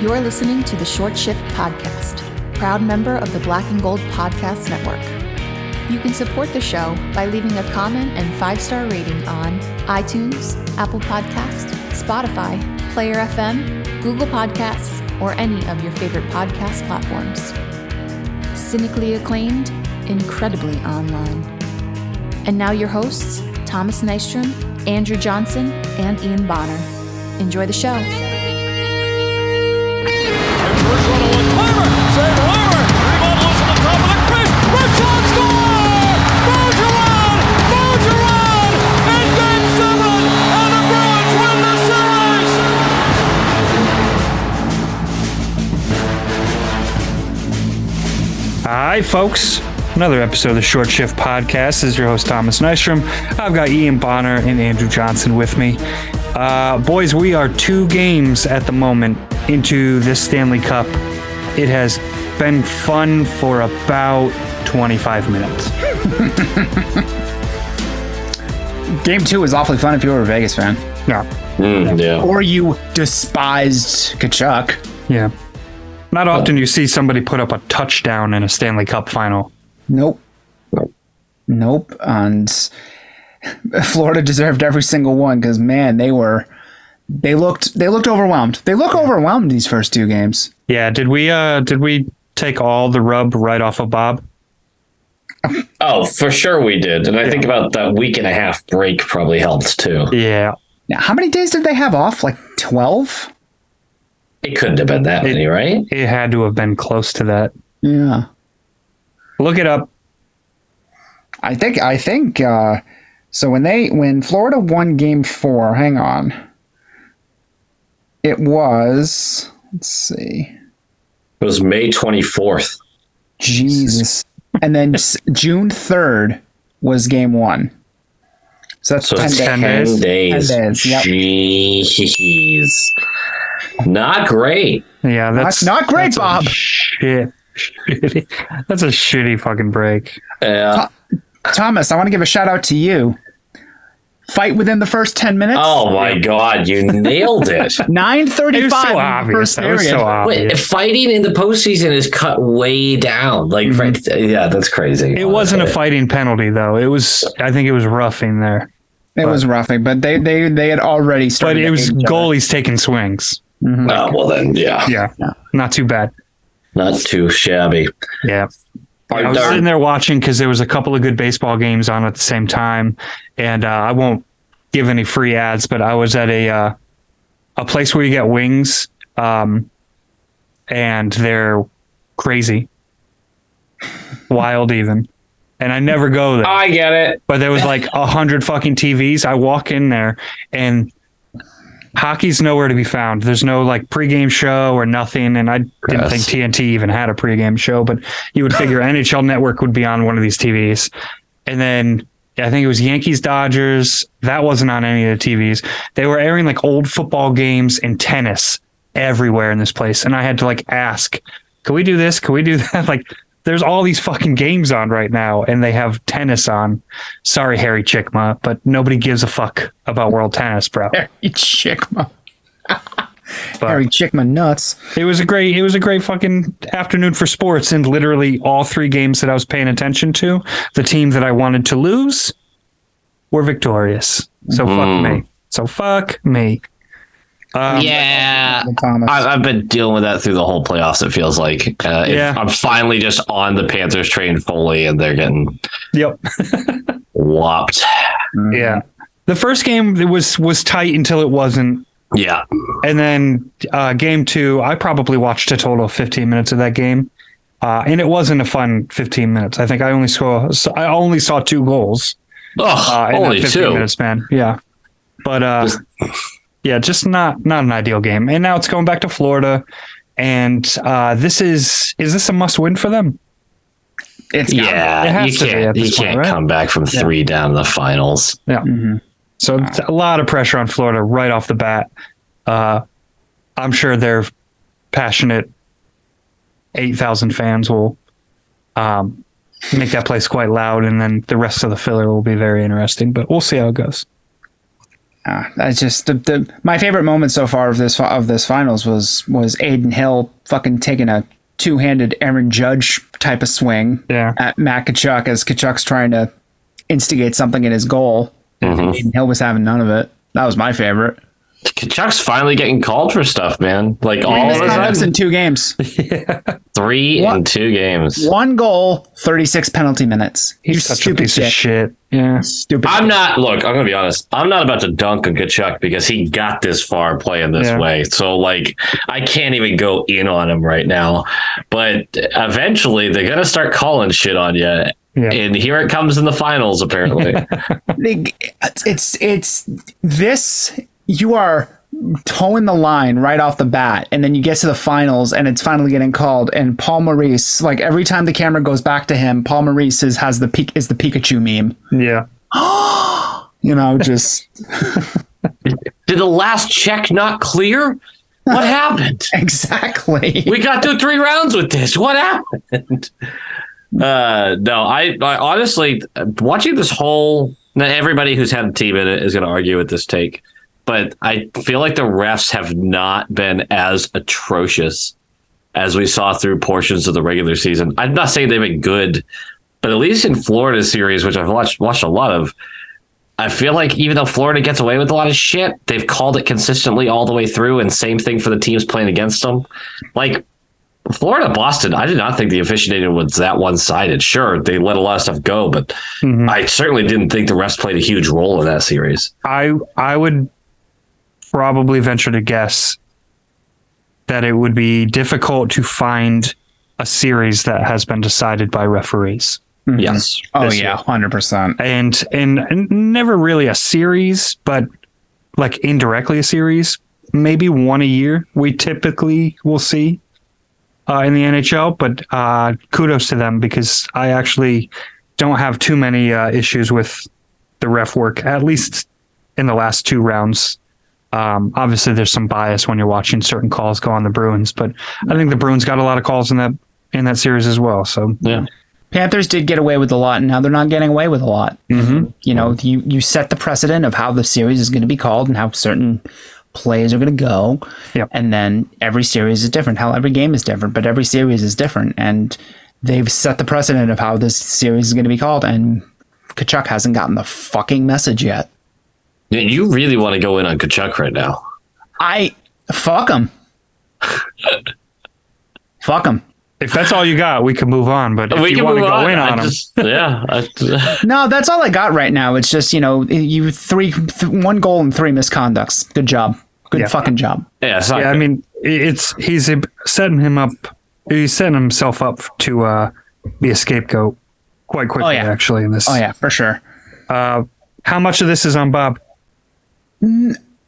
You're listening to the Short Shift Podcast, proud member of the Black and Gold Podcast Network. You can support the show by leaving a comment and 5-star rating on iTunes, Apple Podcasts, Spotify, Player FM, Google Podcasts, or any of your favorite podcast platforms. Cynically acclaimed, incredibly online. And now your hosts, Thomas Nystrom, Andrew Johnson, and Ian Bonner. Enjoy the show. Hi, folks. Another episode of the Short Shift Podcast. This is your host, Thomas Nystrom. I've got Ian Bonner and Andrew Johnson with me. Boys, we are 2 games at the moment into this Stanley Cup. It has been fun for about 25 minutes. Game 2 was awfully fun if you were a Vegas fan. Yeah. Yeah. Or you despised Tkachuk. Yeah. Not often you see somebody put up a touchdown in a Stanley Cup final. Nope. And Florida deserved every single one because, man, they looked overwhelmed. They look overwhelmed these first 2 games. Yeah. Did we take all the rub right off of Bob? Oh, for sure we did. And I think about that 1.5-week break probably helped too. Yeah. Now, how many days did they have off? Like 12? It couldn't have been that many, right? It had to have been close to that. Yeah. Look it up. I think so when Florida won Game 4, hang on. It was, let's see. It was May 24th. Jesus. And then June 3rd was Game 1. So that's 10 days. 10 days. Yep. Jeez. Not great. Yeah, that's not great, that's Bob. That's a shitty fucking break. Yeah. Thomas, I want to give a shout out to you. Fight within the first 10 minutes. Oh my God, you nailed it. 9:35 first area. Wait, fighting in the postseason is cut way down. Like, yeah, that's crazy. It wasn't a fighting penalty though. I think it was roughing there. It was roughing, but they had already started. But it was goalies taking swings. Mm-hmm. Oh, well then, yeah. Yeah, not too bad. Not too shabby. Yeah. I was sitting there watching because there was a couple of good baseball games on at the same time, and I won't give any free ads, but I was at a place where you get wings, and they're crazy, wild even, and I never go there. I get it. But there was like 100 fucking TVs. I walk in there, and hockey's nowhere to be found. There's no like pregame show or nothing, and I didn't think TNT even had a pregame show, but you would figure NHL Network would be on one of these TVs. And then I think it was Yankees Dodgers. That wasn't on any of the TVs. They were airing like old football games and tennis everywhere in this place, and I had to like ask, can we do this? Can we do that? Like, there's all these fucking games on right now, and they have tennis on. Sorry, Harry Chickma, but nobody gives a fuck about world tennis, bro. Harry Chickma. Harry Chickma nuts. It was a great fucking afternoon for sports, and literally all 3 games that I was paying attention to, the team that I wanted to lose were victorious. So fuck me. Yeah, I've been dealing with that through the whole playoffs. It feels like I'm finally just on the Panthers train fully, and they're getting whopped. Yeah, the first game was tight until it wasn't. Yeah, and then Game 2, I probably watched a total of 15 minutes of that game, and it wasn't a fun 15 minutes. I think I only saw 2 goals. Oh, only 2 minutes, man. Yeah, but. Yeah, just not an ideal game. And now it's going back to Florida, and this is this a must win for them? You can't come back from 3 down in the finals. Yeah, so it's a lot of pressure on Florida right off the bat. I'm sure their passionate 8,000 fans will make that place quite loud, and then the rest of the filler will be very interesting. But we'll see how it goes. That's just my favorite moment so far of this finals was Adin Hill fucking taking a two-handed Aaron Judge type of swing at Matt Tkachuk as Tkachuk's trying to instigate something in his goal. Mm-hmm. Adin Hill was having none of it. That was my favorite. Tkachuk's finally getting called for stuff, man. Like all of us in 2 games. Yeah. 3 in 2 games. 1 goal, 36 penalty minutes. He's such a piece of shit. Yeah. Stupid. Look, I'm going to be honest. I'm not about to dunk on Tkachuk because he got this far playing this way. So, like, I can't even go in on him right now. But eventually, they're going to start calling shit on you. Yeah. And here it comes in the finals, apparently. It's this. You are toeing the line right off the bat, and then you get to the finals, and it's finally getting called. And Paul Maurice, like every time the camera goes back to him, Paul Maurice is the Pikachu meme. Yeah. You know, just did the last check not clear? What happened? Exactly. We got through 3 rounds with this. What happened? No, I honestly watching this whole. Everybody who's had a team in it is going to argue with this take. But I feel like the refs have not been as atrocious as we saw through portions of the regular season. I'm not saying they've been good, but at least in Florida's series, which I've watched a lot of, I feel like even though Florida gets away with a lot of shit, they've called it consistently all the way through, and same thing for the teams playing against them. Like, Florida-Boston, I did not think the officiating was that one-sided. Sure, they let a lot of stuff go, but I certainly didn't think the refs played a huge role in that series. I would probably venture to guess that it would be difficult to find a series that has been decided by referees. Mm-hmm. Yes. Oh yeah, 100%. And never really a series, but like indirectly a series, maybe one a year we typically will see in the NHL, but kudos to them because I actually don't have too many issues with the ref work, at least in the last 2 rounds. Obviously there's some bias when you're watching certain calls go on the Bruins, but I think the Bruins got a lot of calls in that series as well. So yeah, Panthers did get away with a lot, and now they're not getting away with a lot. Mm-hmm. You know, you set the precedent of how the series is going to be called and how certain plays are going to go. Yep. And then every series is different. Hell, every game is different, but every series is different, and they've set the precedent of how this series is going to be called, and Tkachuk hasn't gotten the fucking message yet. Yeah, you really want to go in on Tkachuk right now. Fuck him. Fuck him. If that's all you got, we can move on. But if you want to go in on him. Yeah. No, that's all I got right now. It's just, you know, you 1 goal and 3 misconducts. Good job. Good fucking job. Yeah. Yeah, I mean, he's setting him up. He's setting himself up to be a scapegoat quite quickly, actually. In this. Oh, yeah, for sure. How much of this is on Bob?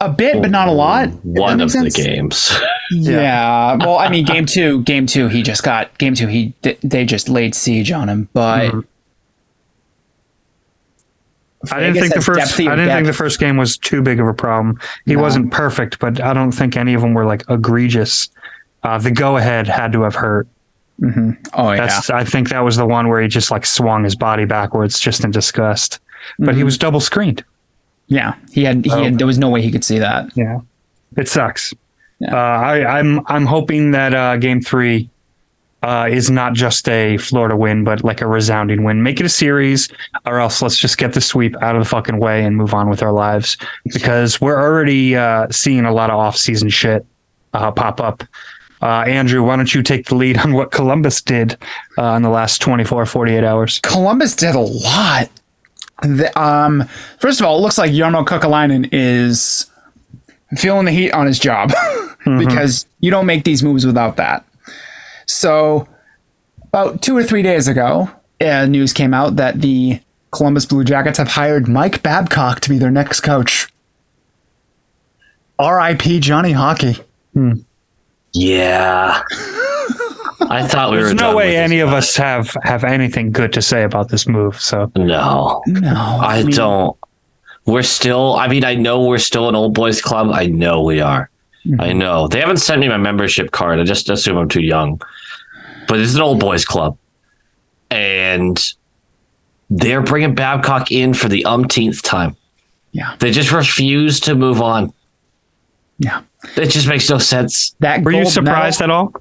A bit, but not a lot. One of the games. Yeah. Well, I mean, game two, he just got they just laid siege on him, but I didn't think the first game was too big of a problem. He wasn't perfect, but I don't think any of them were like egregious. The go ahead had to have hurt. Mm-hmm. Oh yeah. I think that was the one where he just like swung his body backwards just in disgust, but he was double screened. Yeah, he had. There was no way he could see that. Yeah, it sucks. Yeah. I'm hoping that game 3 is not just a Florida win, but like a resounding win. Make it a series, or else let's just get the sweep out of the fucking way and move on with our lives, because we're already seeing a lot of off-season shit pop up. Andrew, why don't you take the lead on what Columbus did in the last 24, 48 hours? Columbus did a lot. First of all, it looks like Jarmo Kekalainen is feeling the heat on his job because you don't make these moves without that. So about 2 or 3 days ago, news came out that the Columbus Blue Jackets have hired Mike Babcock to be their next coach. R.I.P. Johnny Hockey. Yeah. I thought there's no way any of us have anything good to say about this move. So no, I mean, don't. We're still. I mean, I know we're still an old boys club. I know we are. Mm-hmm. I know they haven't sent me my membership card. I just assume I'm too young. But it's an old boys club, and they're bringing Babcock in for the umpteenth time. Yeah. They just refuse to move on. Yeah. It just makes no sense. Were you surprised at all?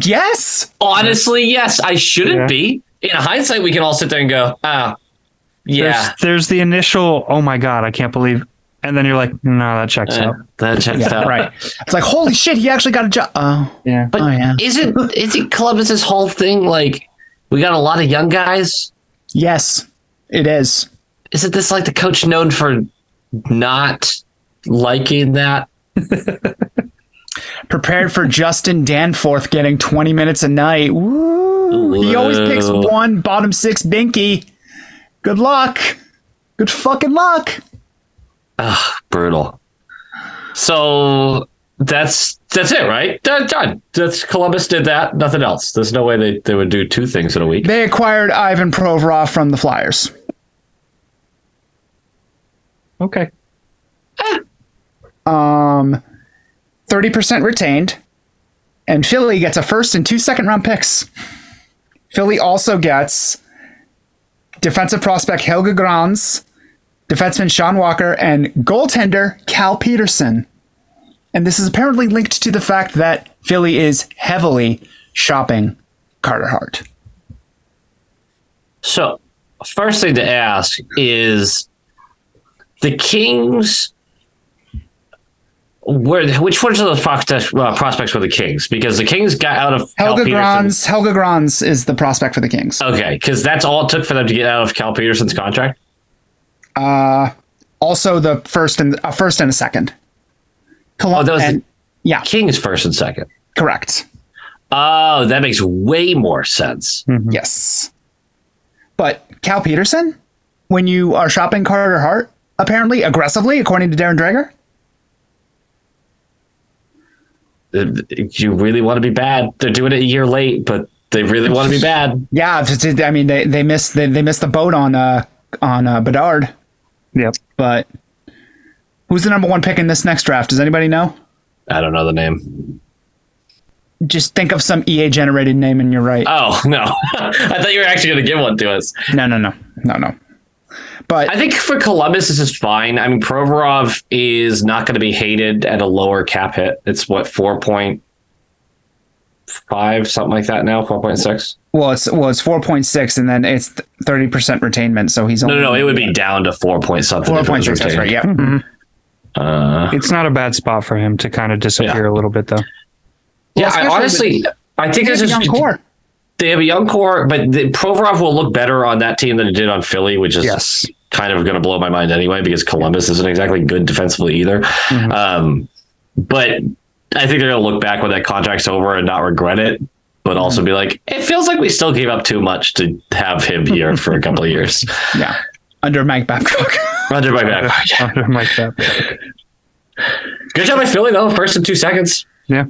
Yes. Honestly, yes. I shouldn't be. In hindsight, we can all sit there and go, oh, yeah. There's the initial, oh my God, I can't believe. And then you're like, no, that checks out. That checks out. Right. It's like, holy shit, he actually got a job. Oh, yeah. But isn't Columbus's whole thing like, we got a lot of young guys? Yes, it is. Isn't this like the coach known for not liking that? Prepared for Justin Danforth getting 20 minutes a night. Woo. He always picks one bottom six binky. Good luck. Good fucking luck. Ugh, brutal. So that's it, right? Done. That's Columbus did that. Nothing else. There's no way they would do two things in a week. They acquired Ivan Provorov from the Flyers. Okay. 30% retained, and Philly gets a first and 2 second round picks. Philly also gets defensive prospect Helge Grans, defenseman Sean Walker, and goaltender Cal Peterson. And this is apparently linked to the fact that Philly is heavily shopping Carter Hart. So, first thing to ask is the Kings. Which ones of those prospects were the Kings? Because the Kings got out of Helge Grans. Helge Grans is the prospect for the Kings. Okay, because that's all it took for them to get out of Cal Peterson's contract. Also the first and a second. Kings first and second. Correct. Oh, that makes way more sense. Mm-hmm. Yes, but Cal Peterson, when you are shopping Carter Hart, apparently aggressively, according to Darren Dreger. You really want to be bad. They're doing it a year late, but they really want to be bad. Yeah, I mean they missed the boat on Bedard. Yep. But who's the number one pick in this next draft? Does anybody know? I don't know the name. Just think of some EA generated name, and you're right. Oh no, I thought you were actually going to give one to us. No. But I think for Columbus, this is fine. I mean, Provorov is not going to be hated at a lower cap hit. It's what, 4.5, something like that now, 4.6. Well, it's 4.6, and then it's 30% retainment. So he's only it would be down to 4.something. 4.6, that's right. Yeah, mm-hmm. It's not a bad spot for him to kind of disappear a little bit, though. Yeah, well, I think there's a young core. They have a young core, but Provorov will look better on that team than it did on Philly, which is kind of going to blow my mind anyway, because Columbus isn't exactly good defensively either. Mm-hmm. But I think they're going to look back when that contract's over and not regret it, but also be like, it feels like we still gave up too much to have him here for a couple of years. Yeah. Under Mike Babcock. Under Mike Babcock. Good job by Philly, though. First and 2 seconds. Yeah.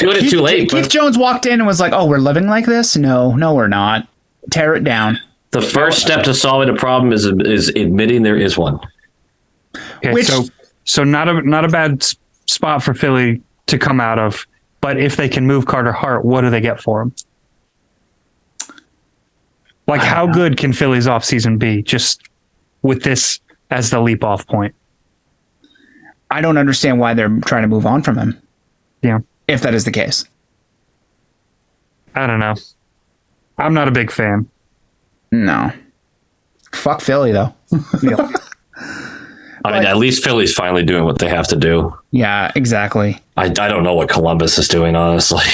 Doing it too late. Keith Jones walked in and was like, oh, we're living like this? No, we're not. Tear it down. The first step to solving a problem is admitting there is one. Okay, so not a bad spot for Philly to come out of, but if they can move Carter Hart, what do they get for him? Like, how good can Philly's offseason be just with this as the leap off point? I don't understand why they're trying to move on from him. Yeah. If that is the case. I don't know. I'm not a big fan. No. Fuck Philly, though. I mean, at least Philly's finally doing what they have to do. Yeah, exactly. I don't know what Columbus is doing, honestly.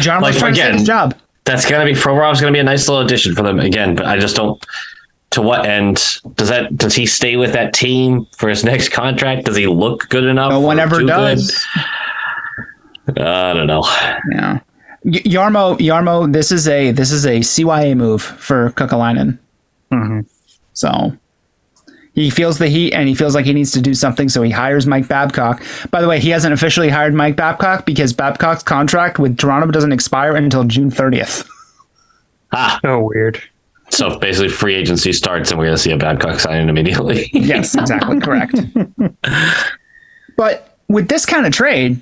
John was trying to take his job. That's going to be... Provorov's going to be a nice little addition for them again, but I just don't... To what end? Does he stay with that team for his next contract? Does he look good enough? No one ever does. Good? I don't know. Yeah, Jarmo, this is a CYA move for Kukalainen. Mm-hmm. So he feels the heat, and he feels like he needs to do something. So he hires Mike Babcock. By the way, he hasn't officially hired Mike Babcock because Babcock's contract with Toronto doesn't expire until June 30th. So weird. So basically, free agency starts, and we're gonna see a Babcock signing immediately. Yes, exactly, correct. But with this kind of trade.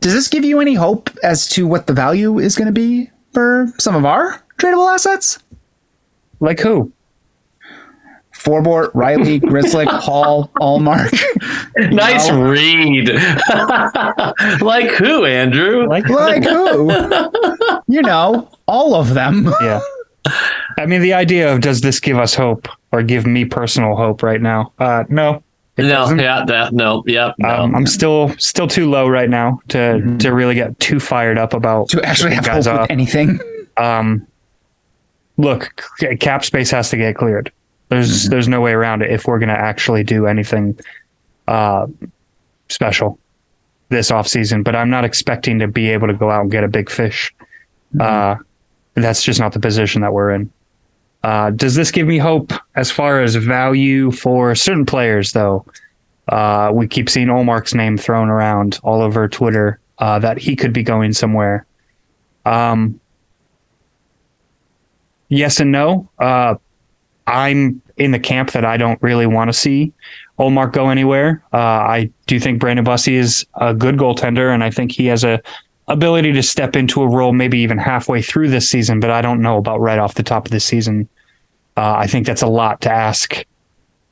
Does this give you any hope as to what the value is going to be for some of our tradable assets? Like who? Forbort, Riley, Grizzlick, Hall, Ullmark. Nice read. Like who, Andrew? Like who? You know, all of them. Yeah. I mean, the idea of does this give us hope or give me personal hope right now? No. No, yeah, that, no, yeah, no. I'm still too low right now to really get too fired up about to actually have hope with anything. Look, cap space has to get cleared. There's no way around it if we're going to actually do anything special this offseason. But I'm not expecting to be able to go out and get a big fish. That's just not the position that we're in. Does this give me hope as far as value for certain players, though? We keep seeing Ullmark's name thrown around all over Twitter that he could be going somewhere. Yes and no. I'm in the camp that I don't really want to see Ullmark go anywhere. I do think Brandon Bussey is a good goaltender, and I think he has a ability to step into a role maybe even halfway through this season, but I don't know about right off the top of this season. I think that's a lot to ask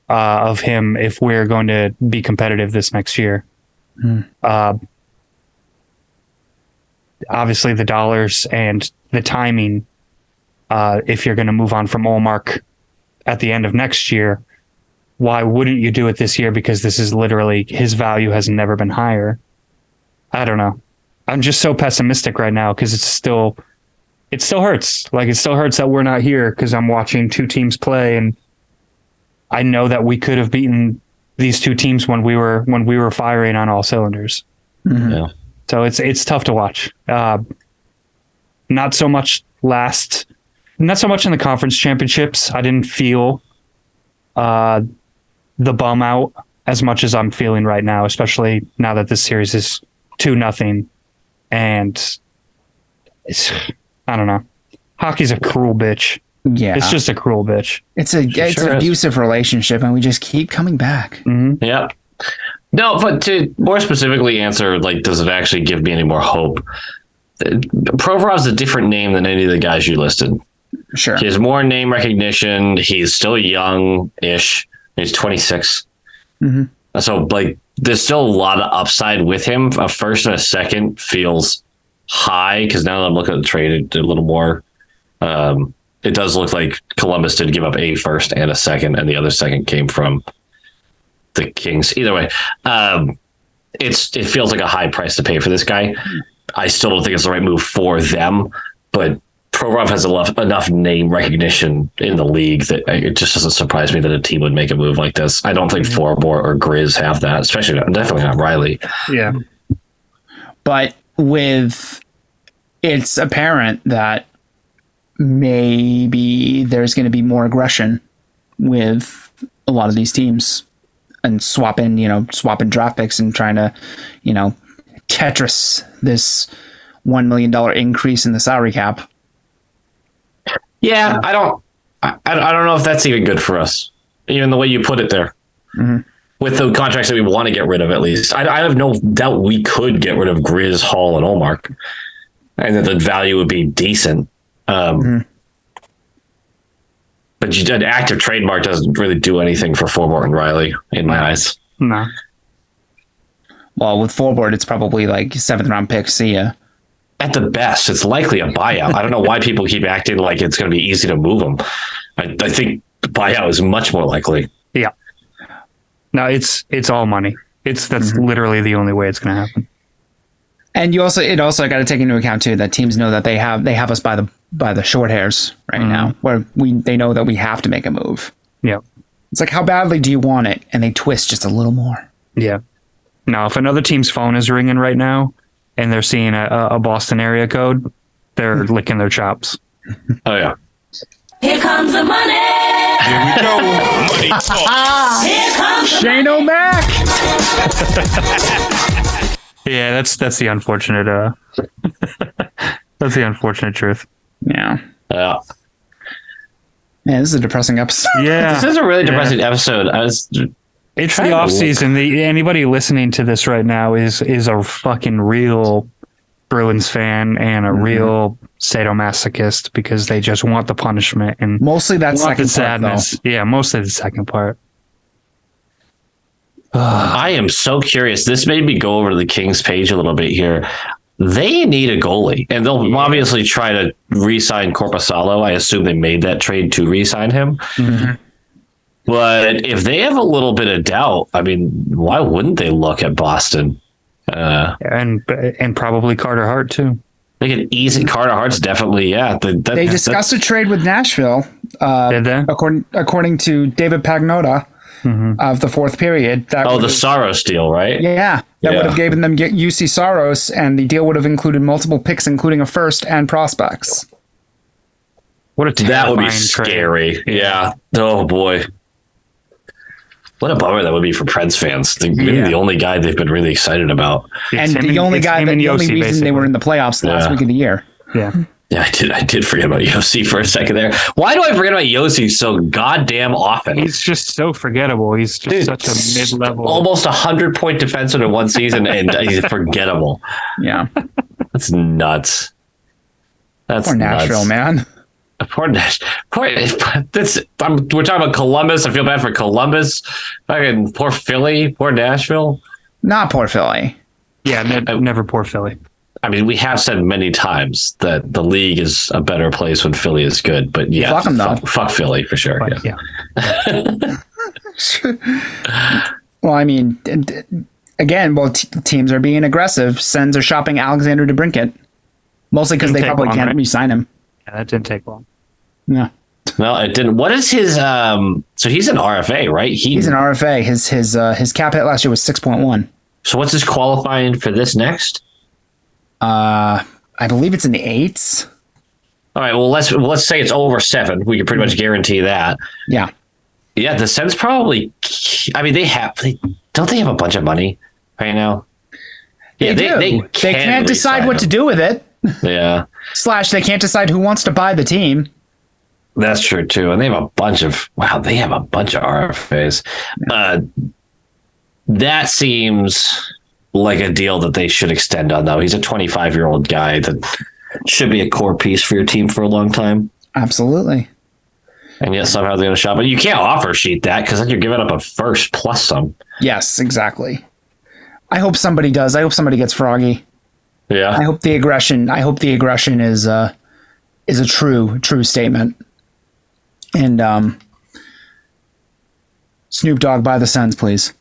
of him if we're going to be competitive this next year. Obviously, the dollars and the timing, if you're going to move on from Ullmark at the end of next year, why wouldn't you do it this year? Because this is literally his value has never been higher. I don't know. I'm just so pessimistic right now because it still hurts. Like, it still hurts that we're not here because I'm watching two teams play, and I know that we could have beaten these two teams when we were firing on all cylinders. Yeah. So it's tough to watch. Not so much in the conference championships. I didn't feel the bum out as much as I'm feeling right now, especially now that this series is 2-0. And I don't know. Hockey's a cruel bitch. Yeah. It's just a cruel bitch. It's an abusive relationship, and we just keep coming back. Mm-hmm. Yeah. No, but to more specifically answer, like, does it actually give me any more hope? Provorov's a different name than any of the guys you listed. Sure. He has more name recognition. He's still young-ish. He's 26. Mm-hmm. So, like, there's still a lot of upside with him. A first and a second feels high because now that I'm looking at the trade a little more, it does look like Columbus did give up a first and a second, and the other second came from the Kings. Either way, it feels like a high price to pay for this guy. I still don't think it's the right move for them, but Provorov has enough name recognition in the league that it just doesn't surprise me that a team would make a move like this. I don't think Forbort or Grizz have that, especially definitely not Riley. Yeah. But it's apparent that maybe there's going to be more aggression with a lot of these teams and swapping draft picks and trying to, Tetris this $1 million increase in the salary cap. Yeah, I don't know if that's even good for us, even the way you put it there. Mm-hmm. With the contracts that we want to get rid of, at least. I have no doubt we could get rid of Grizz, Hall, and Ullmark, and that the value would be decent. But an active trademark doesn't really do anything for Forbort and Riley, in my eyes. No. Well, with Forbort, it's probably like 7th-round pick, see ya. At the best, it's likely a buyout. I don't know why people keep acting like it's going to be easy to move them. I think the buyout is much more likely. Yeah. No, it's all money. That's literally the only way it's going to happen. And it also got to take into account too that teams know that they have us by the short hairs right now, where they know that we have to make a move. Yeah. It's like, how badly do you want it? And they twist just a little more. Yeah. Now, if another team's phone is ringing right now, and they're seeing a Boston area code, they're licking their chops. Oh, yeah. Here comes the money. Here we go. Money talks. Here comes Shane O'Mac. Yeah, that's the unfortunate. That's the unfortunate truth. Yeah. Yeah. Man, this is a depressing episode. Yeah. This is a really depressing episode. It's the off season. Anybody listening to this right now is a fucking real Bruins fan and a real sadomasochist because they just want the punishment and mostly that second sadness. Part, yeah, mostly the second part. I am so curious. This made me go over to the Kings page a little bit here. They need a goalie, and they'll obviously try to re-sign Korpisalo. I assume they made that trade to re-sign him. Mm-hmm. But if they have a little bit of doubt, I mean, why wouldn't they look at Boston? And probably Carter Hart, too. They could easily. Carter Hart's definitely, yeah. They discussed a trade with Nashville, did they? According to David Pagnotta of the fourth period. That the Saros deal, right? Yeah. That would have given them UC Saros, and the deal would have included multiple picks, including a first and prospects. That would be scary. Trade. Yeah. Oh, boy. What a bummer that would be for Preds fans. They've been the only guy they've been really excited about. And the only guy, the only reason basically. They were in the playoffs last week of the year. Yeah. Yeah, I did forget about Yossi for a second there. Why do I forget about Yossi so goddamn often? He's just so forgettable. He's just such a mid-level. Almost 100-point defenseman in one season, and he's forgettable. Yeah. That's nuts. That's Poor Nashville, man. Poor Nashville. We're talking about Columbus. I feel bad for Columbus. Fucking poor Philly. Poor Nashville. Not poor Philly. Yeah, never poor Philly. I mean, we have said many times that the league is a better place when Philly is good, but yeah, fuck Philly for sure. But, Well, I mean, again, both teams are being aggressive. Sens are shopping Alexander DeBrincat, mostly because they probably can't re-sign him. Yeah, that didn't take long. No. Well, it didn't. What is his? So he's an RFA, right? He's an RFA. His cap hit last year was 6.1. So what's his qualifying for this next? I believe it's in the 8s. All right. Well, let's say it's over 7. We can pretty much guarantee that. Yeah. Yeah. The Sens probably. I mean, they have a bunch of money right now. Yeah, they can't decide what to do with it. Yeah. / they can't decide who wants to buy the team. That's true too, and they have a bunch of RFAs. That seems like a deal that they should extend on, though. He's a 25-year-old guy that should be a core piece for your team for a long time. Absolutely. And yet somehow they're going to shop. But you can't offer sheet that because then you're giving up a first plus some. Yes, exactly. I hope somebody does. I hope somebody gets froggy. Yeah. I hope the aggression is a true statement. And Snoop Dogg, buy the Sens, please.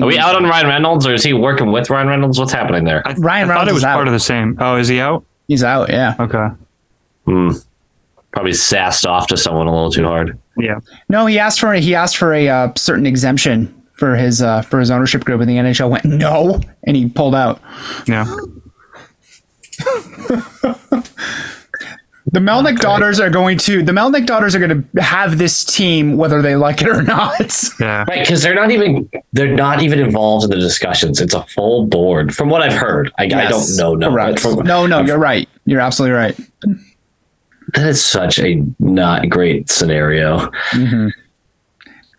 Are we out on Ryan Reynolds, or is he working with Ryan Reynolds? What's happening there? Ryan Reynolds was part of the same. Oh, is he out? He's out. Yeah. Okay. Probably sassed off to someone a little too hard. Yeah. No, he asked for a certain exemption for his ownership group, and the NHL went no, and he pulled out. Yeah. The Melnick daughters are going to have this team whether they like it or not. Yeah. Right, because they're not even involved in the discussions. It's a full board, from what I've heard. I don't know. Correct. You're right. You're absolutely right. That is such a not great scenario. Mm-hmm.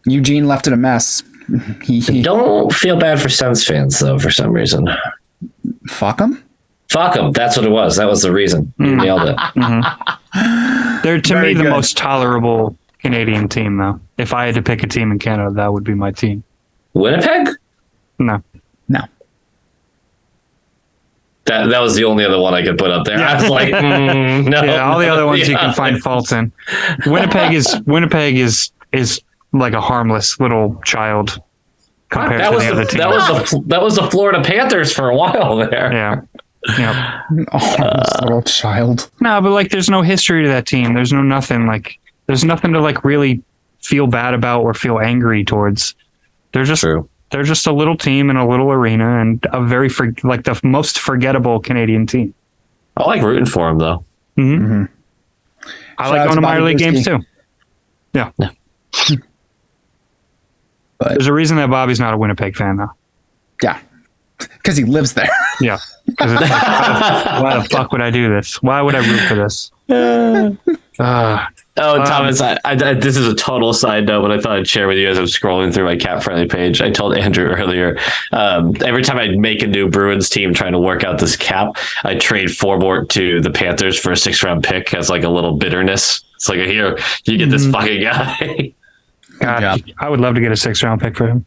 Eugene left it a mess. I don't feel bad for Sens fans, though, for some reason. Fuck them? Fuck them. That's what it was. That was the reason. You nailed it. Mm-hmm. They're, to Very me, good. The most tolerable Canadian team, though. If I had to pick a team in Canada, that would be my team. Winnipeg? No. That was the only other one I could put up there. I was like, no. Yeah, all the other ones you can find faults in. Winnipeg is like a harmless little child compared to the other team. That was the Florida Panthers for a while there. Yeah. Yeah, little child. No, but like, there's no history to that team. There's no nothing. Like, there's nothing to like really feel bad about or feel angry towards. They're just a little team in a little arena and a very the most forgettable Canadian team. I like rooting for them though. Mm-hmm. Mm-hmm. I like going to minor league games too. Yeah. But there's a reason that Bobby's not a Winnipeg fan though. Yeah. Because he lives there. Yeah. Because it's like, why the fuck would I do this? Why would I root for this? Oh, Thomas, I this is a total side note, but I thought I'd share with you as I'm scrolling through my cap-friendly page. I told Andrew earlier, every time I make a new Bruins team trying to work out this cap, I trade Forbort to the Panthers for a 6th-round pick as like a little bitterness. It's like, here, you get this fucking guy. God, yeah. I would love to get a 6th-round pick for him.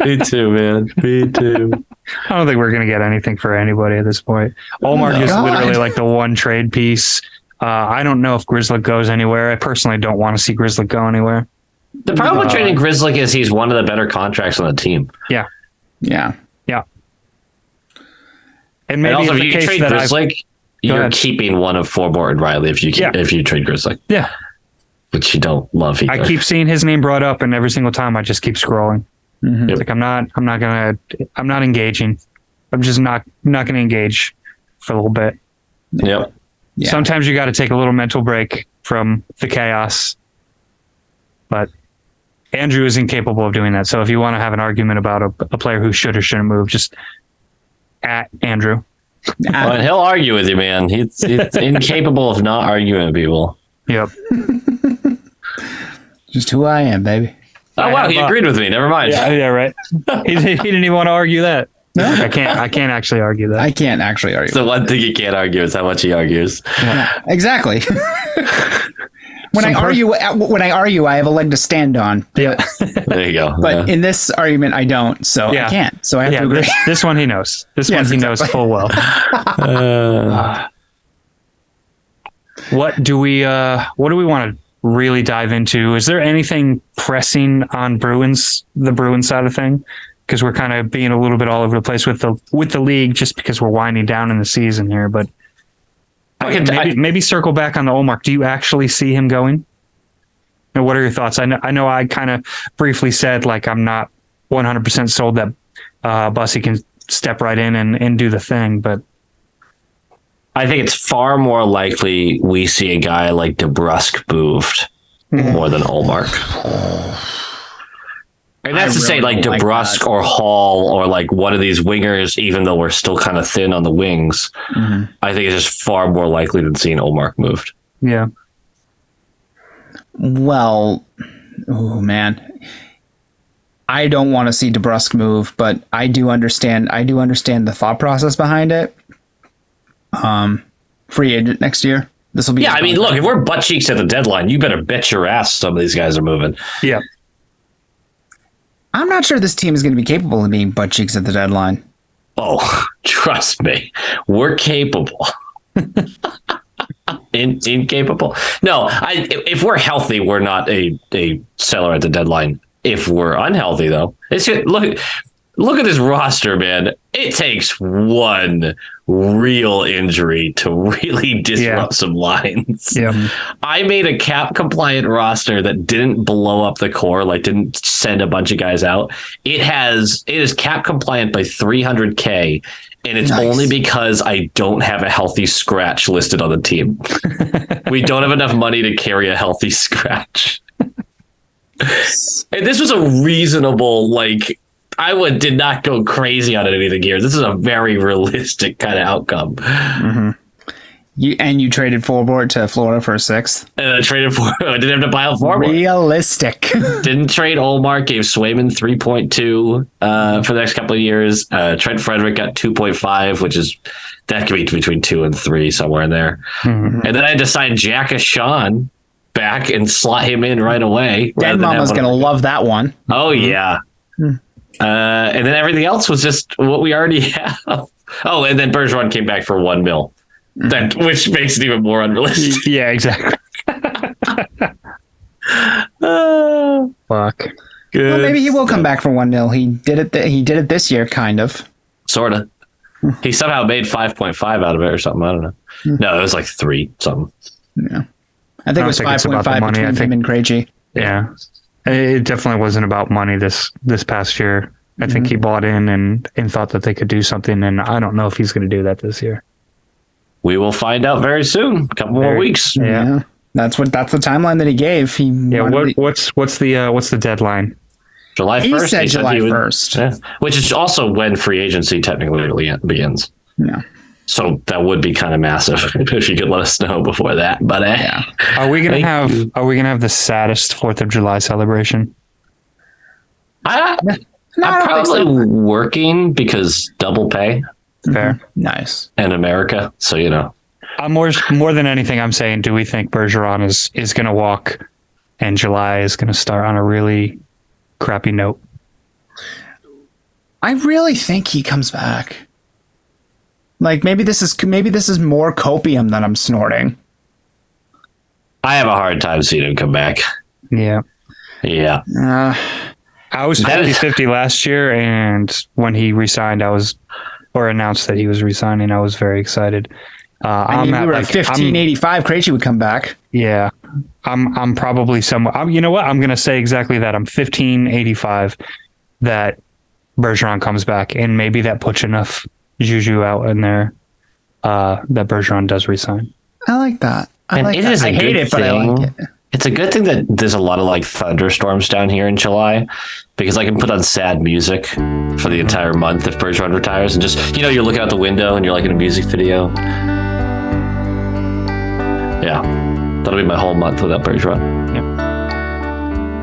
Me too, man. Me too. I don't think we're going to get anything for anybody at this point. Ullmark is literally like the one trade piece. I don't know if Grzelcyk goes anywhere. I personally don't want to see Grzelcyk go anywhere. The problem with trading Grzelcyk is he's one of the better contracts on the team. Yeah. Yeah. Yeah. And maybe also, if you trade Grzelcyk, you're keeping one of Forbort and Riley if you trade Grzelcyk. Yeah. Which you don't love either. I keep seeing his name brought up, and every single time I just keep scrolling. Mm-hmm. Yep. Like I'm not engaging. I'm just not going to engage for a little bit. Yep. Yeah. Sometimes you got to take a little mental break from the chaos, but Andrew is incapable of doing that. So if you want to have an argument about a player who should or shouldn't move, just at Andrew. Well, he'll argue with you, man. He's incapable of not arguing with people. Yep. Just who I am, baby. Oh, wow. He agreed with me. Never mind. Yeah, right. He didn't even want to argue that. No. I can't actually argue that. I can't actually argue. So one thing you can't argue is how much he argues. Yeah. Exactly. When I argue, I have a leg to stand on. Yeah. There you go. But in this argument, I don't. So I can't. So I have to agree. This one he knows. This one he knows full well. What do we want to really dive into? Is there anything pressing on the Bruins side of thing? Because we're kind of being a little bit all over the place with the league, just because we're winding down in the season here. But maybe circle back on the Ullmark. Do you actually see him going? And what are your thoughts? I know. I kind of briefly said like I'm not 100% sold that Bussy can step right in and do the thing, but I think it's far more likely we see a guy like DeBrusk moved more than Ullmark. And that's to say, like DeBrusk or Hall or like one of these wingers, even though we're still kind of thin on the wings, I think it's just far more likely than seeing Ullmark moved. Yeah. Well, oh man, I don't want to see DeBrusk move, but I do understand the thought process behind it. Free agent next year. This will be. Yeah, I mean, look, if we're butt cheeks at the deadline, you better bet your ass some of these guys are moving. Yeah. I'm not sure this team is going to be capable of being butt cheeks at the deadline. Oh, trust me. We're capable. Incapable. No, if we're healthy, we're not a seller at the deadline. If we're unhealthy, though, look at this roster, man. It takes one real injury to really disrupt some lines. Yeah. I made a cap compliant roster that didn't blow up the core, like didn't send a bunch of guys out. It is cap compliant by $300K, and it's only because I don't have a healthy scratch listed on the team. We don't have enough money to carry a healthy scratch. And this was a reasonable, like, did not go crazy on anything here. This is a very realistic kind of outcome. Mm-hmm. You traded Forbort to Florida for a 6th. And I traded Forbort. I didn't have to buy out Forbort. Realistic. Didn't trade Ullmark. Gave Swayman 3.2 for the next couple of years. Trent Frederick got 2.5, which is that could be between 2 and 3 somewhere in there. Mm-hmm. And then I had to sign Jack Ashan back and slot him in right away. Dead Mama's gonna love that one. Oh yeah. Mm-hmm. And then everything else was just what we already have. Oh, and then Bergeron came back for $1 million, which makes it even more unrealistic. Yeah, exactly. Fuck. Good. Well, maybe he will come back for $1 million. He did it. He did it this year, kind of. Sorta. He somehow made 5.5 out of it or something. I don't know. No, it was like 3 something. Yeah, I think it was 5.5 between him and Krejci. Yeah. It definitely wasn't about money this past year. I think he bought in and thought that they could do something, and I don't know if he's going to do that this year. We will find out very soon. A couple more weeks. Yeah. That's the timeline that he gave. What's the deadline? July 1st. He said July 1st, which is also when free agency technically begins. Yeah. So that would be kind of massive if you could let us know before that. But yeah. Are we gonna have the saddest 4th of July celebration? I'm probably working because double pay. Fair, nice. In America, so you know. More than anything, I'm saying, do we think Bergeron is going to walk, and July is going to start on a really crappy note? I really think he comes back. Like maybe this is more copium than I'm snorting. I have a hard time seeing him come back. Yeah. I was 50-50 last year, and when he resigned, announced that he was resigning, I was very excited. We were at 1585. Krejci would come back. Yeah, I'm probably somewhere. You know what? I'm going to say exactly that. I'm 1585 that Bergeron comes back, and maybe that puts enough juju out in there that Bergeron does resign. I like that. I hate it, but I like it. It's a good thing that there's a lot of like thunderstorms down here in July, because I can put on sad music for the entire month if Bergeron retires, and just, you know, you're looking out the window and you're like in a music video. Yeah, that'll be my whole month without Bergeron.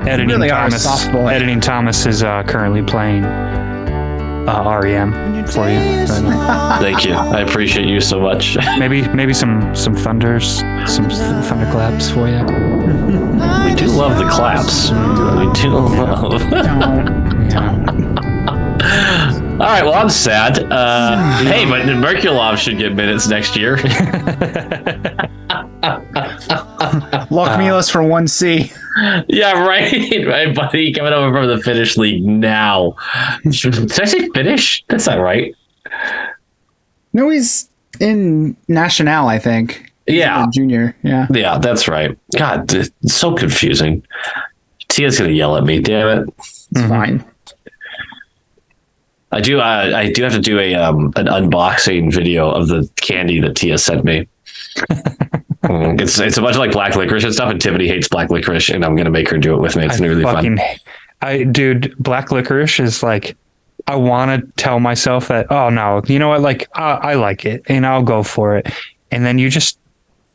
Yeah. Editing Thomas is currently playing REM for you right now. Thank you. I appreciate you so much. Maybe some thunderclaps for you. We do love the claps. We do love. All right. Well, I'm sad. Hey, but Merkulov should get minutes next year. Lock Milos for 1C. Yeah, right. Right, buddy. Coming over from the Finnish league now. Did I say Finnish? That's not right. No, he's in National, I think. Yeah. Junior. Yeah. Yeah, that's right. God, it's so confusing. Tia's going to yell at me. Damn it. It's fine. I do have to do an unboxing video of the candy that Tia sent me. It's a bunch of like black licorice and stuff, and Tiffany hates black licorice, and I'm gonna make her do it with me. It's really fun. Dude, black licorice is like, I want to tell myself that, oh no, you know what? Like I like it, and I'll go for it, and then you just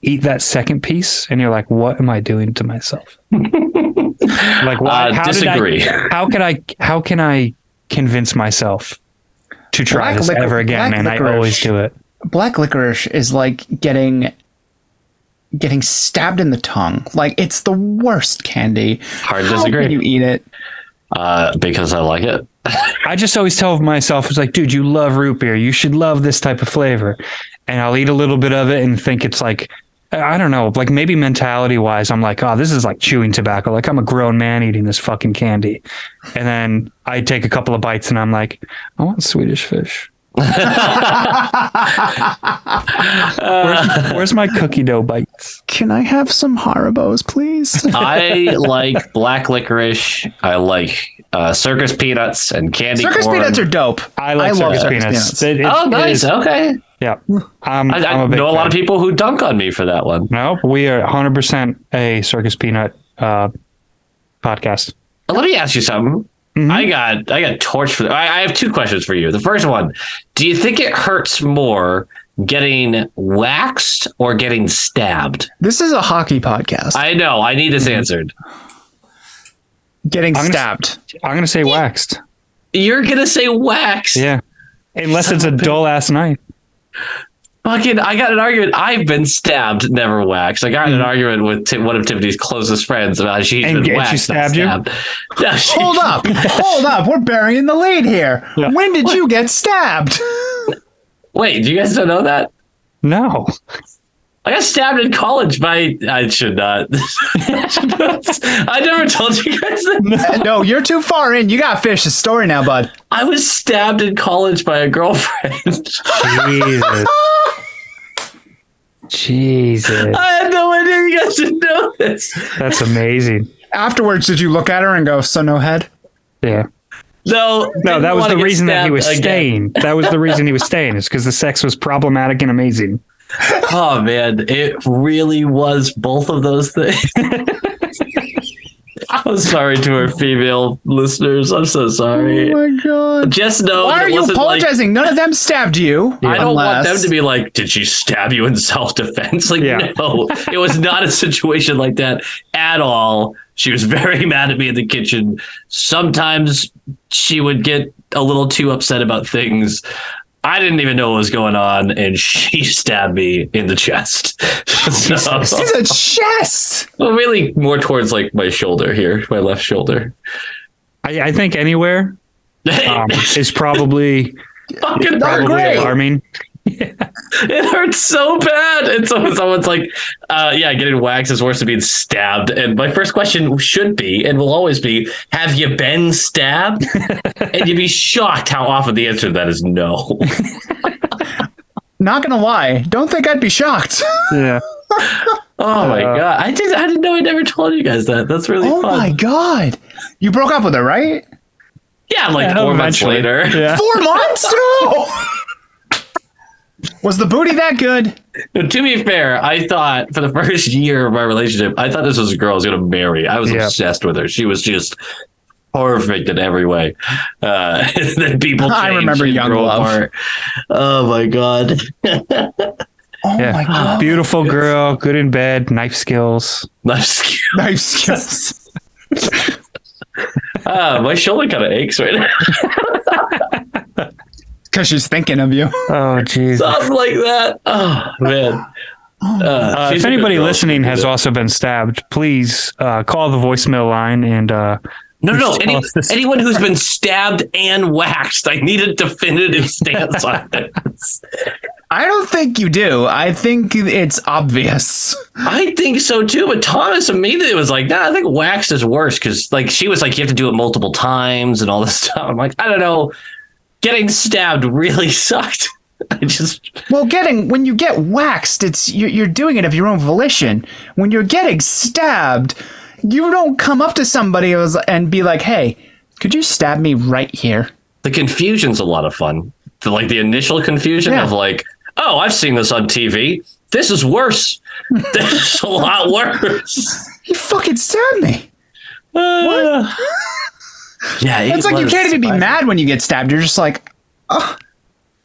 eat that second piece, and you're like, what am I doing to myself? Like, why? How can I convince myself to try this ever again? And I always do it. Black licorice is like getting stabbed in the tongue. Like, it's the worst candy. Hard to disagree. How can you eat it? Because I like it. I just always tell myself, it's like, dude, you love root beer. You should love this type of flavor. And I'll eat a little bit of it and think it's like, I don't know, like maybe mentality wise, I'm like, oh, this is like chewing tobacco. Like, I'm a grown man eating this fucking candy. And then I take a couple of bites and I'm like, I want Swedish Fish. Where's my cookie dough bites? Can I have some Haribos, please? I like black licorice. I like circus peanuts and candy circus corn. Circus peanuts are dope. I love circus peanuts. Oh, nice. Okay. Yeah. I know a lot of people who dunk on me for that one. No, we are 100% a circus peanut podcast. Let me ask you something. Mm-hmm. I got torched for that. I have two questions for you. The first one, do you think it hurts more getting waxed or getting stabbed? This is a hockey podcast. I know. I need this answered. Stabbed. I'm going to say waxed. You're going to say waxed? Yeah. Unless it's a dull ass night. Fucking, I got an argument. I've been stabbed, never waxed. I got in an argument with one of Tiffany's closest friends about she's been waxed. She stabbed. No, Hold up. We're burying the lead here. Yeah. When did you get stabbed? Wait, do you guys don't know that? No. I got stabbed in college by... I should not. I never told you guys that. No, you're too far in. You gotta finish the story now, bud. I was stabbed in college by a girlfriend. Jesus. Jesus. I had no idea you guys should know this. That's amazing. Afterwards, did you look at her and go, so no head? Yeah. No, that was the reason that he was staying. That was the reason he was staying, is because the sex was problematic and amazing. Oh man, it really was both of those things. I'm sorry to our female listeners. I'm so sorry. Oh my God. Just know. Why are you apologizing? None of them stabbed you. Yeah. I don't want them to be like, did she stab you in self-defense? Like, no, it was not a situation like that at all. She was very mad at me in the kitchen. Sometimes she would get a little too upset about things. I didn't even know what was going on, and she stabbed me in the chest. The chest! Well, really more towards like my shoulder here, my left shoulder. I think anywhere is probably fucking probably alarming. Yeah. It hurts so bad. And so someone's like, getting waxed is worse than being stabbed. And my first question should be, and will always be, have you been stabbed? And you'd be shocked how often the answer to that is no. Not gonna lie, don't think I'd be shocked. Yeah. Oh my God. I didn't know. I never told you guys that. That's really fun. Oh my God. You broke up with her, right? Yeah, like 4 months later. Yeah. 4 months? No! Was the booty that good? No, to be fair, I thought for the first year of my relationship, I thought this was a girl I was going to marry. I was obsessed with her. She was just perfect in every way. And then people changed. I remember young love. Apart. Oh, my God. My God. Beautiful girl, good in bed, knife skills. My shoulder kind of aches right now. Because she's thinking of you. Oh, jeez. Something like that. Oh, man. If anybody listening has also been stabbed, please call the voicemail line and... anyone who's been stabbed and waxed. I need a definitive stance on this. I don't think you do. I think it's obvious. I think so, too. But Thomas immediately was like, nah, I think waxed is worse. Because like she was like, you have to do it multiple times and all this stuff. I'm like, I don't know. Getting stabbed really sucked. When you get waxed, it's you're doing it of your own volition. When you're getting stabbed, you don't come up to somebody and be like, "Hey, could you stab me right here?" The confusion's a lot of fun. The initial confusion of like, "Oh, I've seen this on TV. This is worse. This is a lot worse." He fucking stabbed me. What? Yeah, it's like you can't even be mad when you get stabbed. You're just like, oh.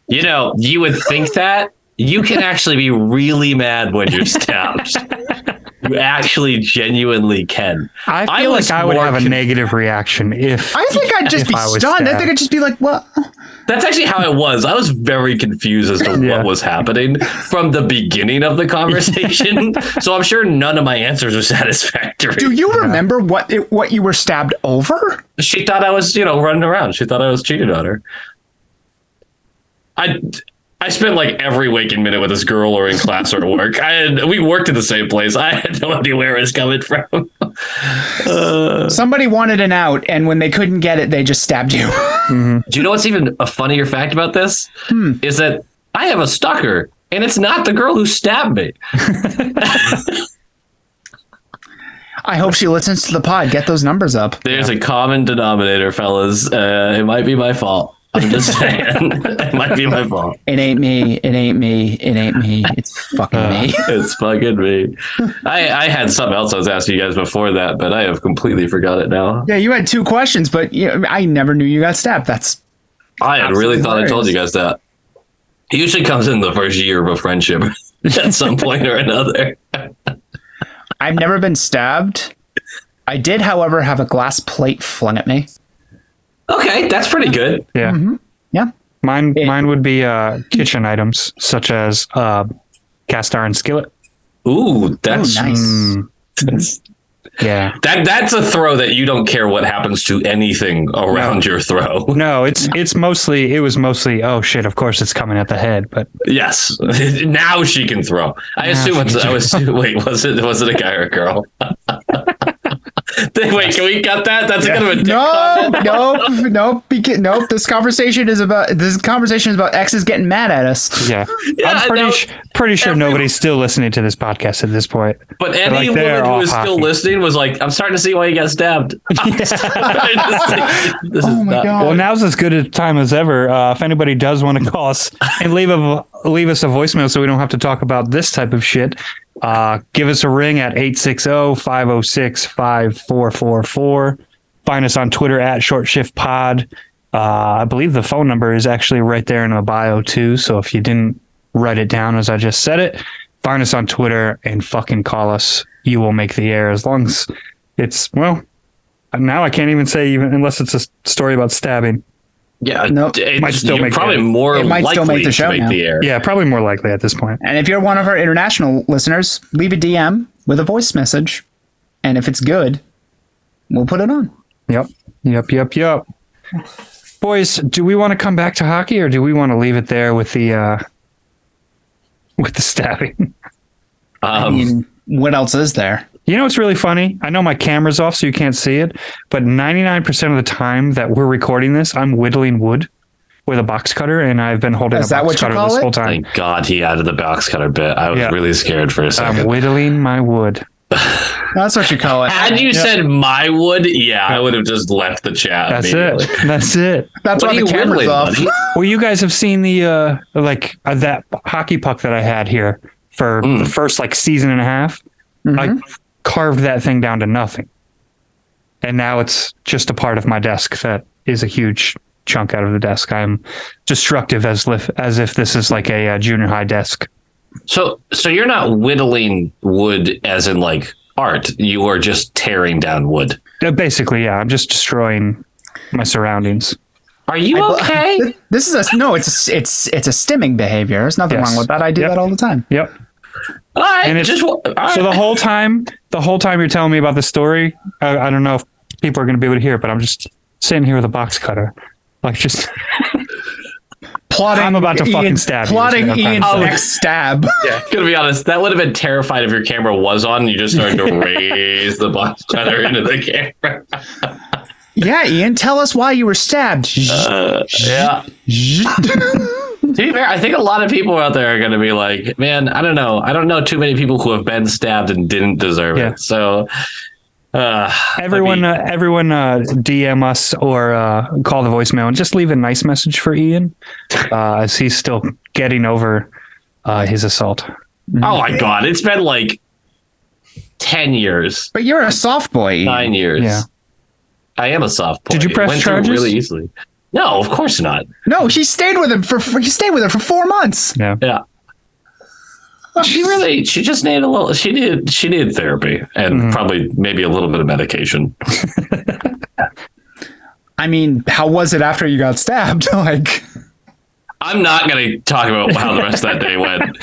You know, you would think that you can actually be really mad when you're stabbed. You actually genuinely can. I would have a negative reaction if I think I'd just be stunned. I think I'd just be like, what? That's actually how it was. I was very confused as to what was happening from the beginning of the conversation. So I'm sure none of my answers were satisfactory. Do you remember what you were stabbed over? She thought I was, running around. She thought I was cheating on her. I spent like every waking minute with this girl or in class or at work. We worked at the same place. I had no idea where it was coming from. Somebody wanted an out, and when they couldn't get it, they just stabbed you. Mm-hmm. Do you know what's even a funnier fact about this? Is that I have a stalker, and it's not the girl who stabbed me. I hope she listens to the pod. Get those numbers up. There's a common denominator, fellas. It might be my fault. I'm just saying, it might be my fault. It ain't me. It's fucking me. It's fucking me. I had something else I was asking you guys before that, but I have completely forgot it now. Yeah, you had two questions, but I never knew you got stabbed. I had really thought hilarious. I told you guys that. It usually comes in the first year of a friendship at some point or another. I've never been stabbed. I did, however, have a glass plate flung at me. Okay, that's pretty good. Yeah. Mm-hmm. Yeah. Mine would be kitchen items, such as cast iron skillet. Ooh, that's nice. Yeah. That's a throw that you don't care what happens to anything around your throw. No, it was mostly, oh shit, of course it's coming at the head, but yes. Now she can throw. Was it a guy or a girl? Wait, can we cut that? That's kind of a nope. This conversation is about exes getting mad at us. Yeah, I'm pretty sure nobody's still listening to this podcast at this point. But any woman who is still listening was like, "I'm starting to see why you got stabbed." This is not good. Well, now's as good a time as ever. If anybody does want to call us and leave us a voicemail, so we don't have to talk about this type of shit. Give us a ring at 860-506-5444. Find us on Twitter at Short Shift Pod. I believe the phone number is actually right there in the bio too. So if you didn't write it down as I just said it, find us on Twitter and fucking call us. You will make the air as long as it's, well, now I can't even say even unless it's a story about stabbing. Yeah, no, it might still make probably more it might likely still make the show to make the air. Yeah, probably more likely at this point. And if you're one of our international listeners, leave a DM with a voice message, and if it's good, we'll put it on. Yep. Boys, do we want to come back to hockey, or do we want to leave it there with the stabbing? I mean, what else is there? You know, it's really funny. I know my camera's off, so you can't see it, but 99% of the time that we're recording this, I'm whittling wood with a box cutter, and I've been holding a box cutter this whole time. Thank God he added the box cutter bit. I was really scared for a second. I'm whittling my wood. That's what you call it. Had you said my wood, I would have just left the chat. That's it. That's why the camera's off. Well, you guys have seen the that hockey puck that I had here for the first season and a half. Mm-hmm. I carved that thing down to nothing, and now it's just a part of my desk that is a huge chunk out of the desk. I'm destructive as if this is like a junior high desk. So you're not whittling wood as in art. You are just tearing down wood. Basically, yeah. I'm just destroying my surroundings. Are you okay? This is it's a stimming behavior. There's nothing wrong with that. I do that all the time. Yep. All right, and so the whole time you're telling me about the story, I don't know if people are going to be able to hear it, but I'm just sitting here with a box cutter, just plotting. I'm about to fucking stab you. Plotting Ian's next stab. Yeah, gonna be honest, that would have been terrified if your camera was on and you just started to raise the box cutter into the camera. Yeah, Ian, tell us why you were stabbed. To be fair, I think a lot of people out there are going to be like, man, I don't know. I don't know too many people who have been stabbed and didn't deserve it. So everyone DM us or call the voicemail and just leave a nice message for Ian as he's still getting over his assault. Oh, my God. It's been 10 years. But you're a soft boy. 9 years. Yeah. I am a soft boy. Did you press charges? Really easily. No, of course not. No, she stayed with him for 4 months. Yeah. Yeah. Well, she just needed she needed therapy and probably maybe a little bit of medication. I mean, how was it after you got stabbed? I'm not going to talk about how the rest of that day went.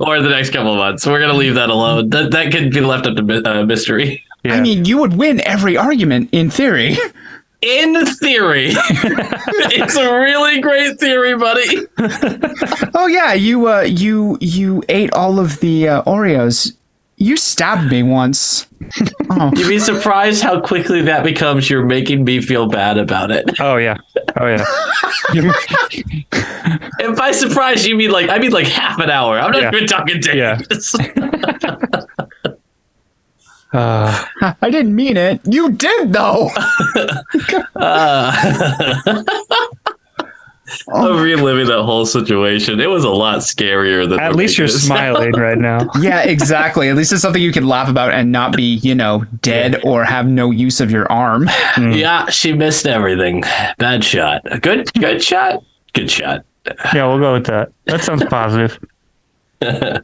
Or the next couple of months. We're going to leave that alone. That could be left up to mystery. Yeah. I mean, you would win every argument in theory. In theory. It's a really great theory, buddy. Oh yeah, you ate all of the Oreos. You stabbed me once. Oh. You'd be surprised how quickly that becomes you're making me feel bad about it. Oh yeah. And by surprise you mean I mean half an hour. I'm not even talking days. Yeah. I didn't mean it. You did, though. I'm reliving that whole situation. It was a lot scarier than. At least you're smiling right now. Yeah, exactly. At least it's something you can laugh about and not be, dead or have no use of your arm. Mm. Yeah, she missed everything. Bad shot. Good shot. Good shot. Yeah, we'll go with that. That sounds positive. Hey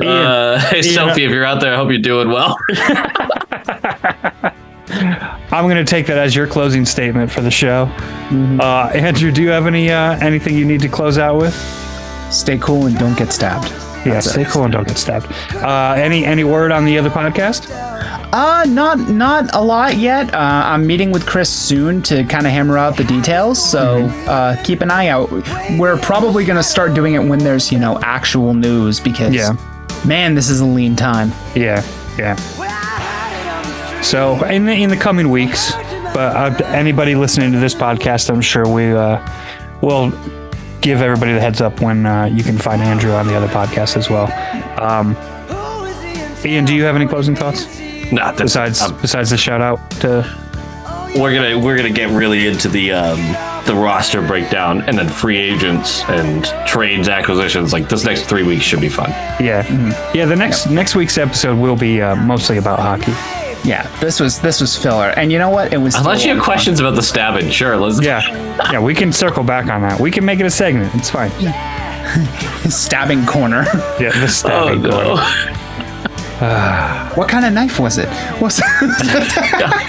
Sophie, if you're out there, I hope you're doing well. I'm going to take that as your closing statement for the show. Andrew, do you have anything you need to close out with? Stay cool and don't get stabbed. Yeah, stay cool and don't get stabbed. Any word on the other podcast? Not a lot yet. I'm meeting with Chris soon to kind of hammer out the details, so keep an eye out. We're probably going to start doing it when there's, actual news, because, man, this is a lean time. Yeah. So, in the coming weeks, but anybody listening to this podcast, I'm sure we will give everybody the heads up when you can find Andrew on the other podcast as well. Ian, do you have any closing thoughts? Besides the shout out to We're gonna get really into the roster breakdown and then free agents and trades, acquisitions. Like, this next 3 weeks should be fun. Yeah, mm-hmm. Yeah. The next week's episode will be mostly about hockey. Yeah, this was filler, and you know what? It was. Unless you have questions about the stabbing, sure. Let's. Yeah, we can circle back on that. We can make it a segment. It's fine. Stabbing corner. Yeah, the stabbing corner. What kind of knife was it?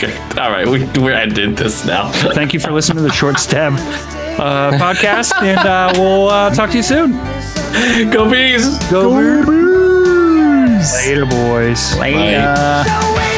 Okay. All right, we're ending this now. Thank you for listening to the Short Stab podcast, and we'll talk to you soon. Go Bees! Go Bees! Later, boys. Later. Bye.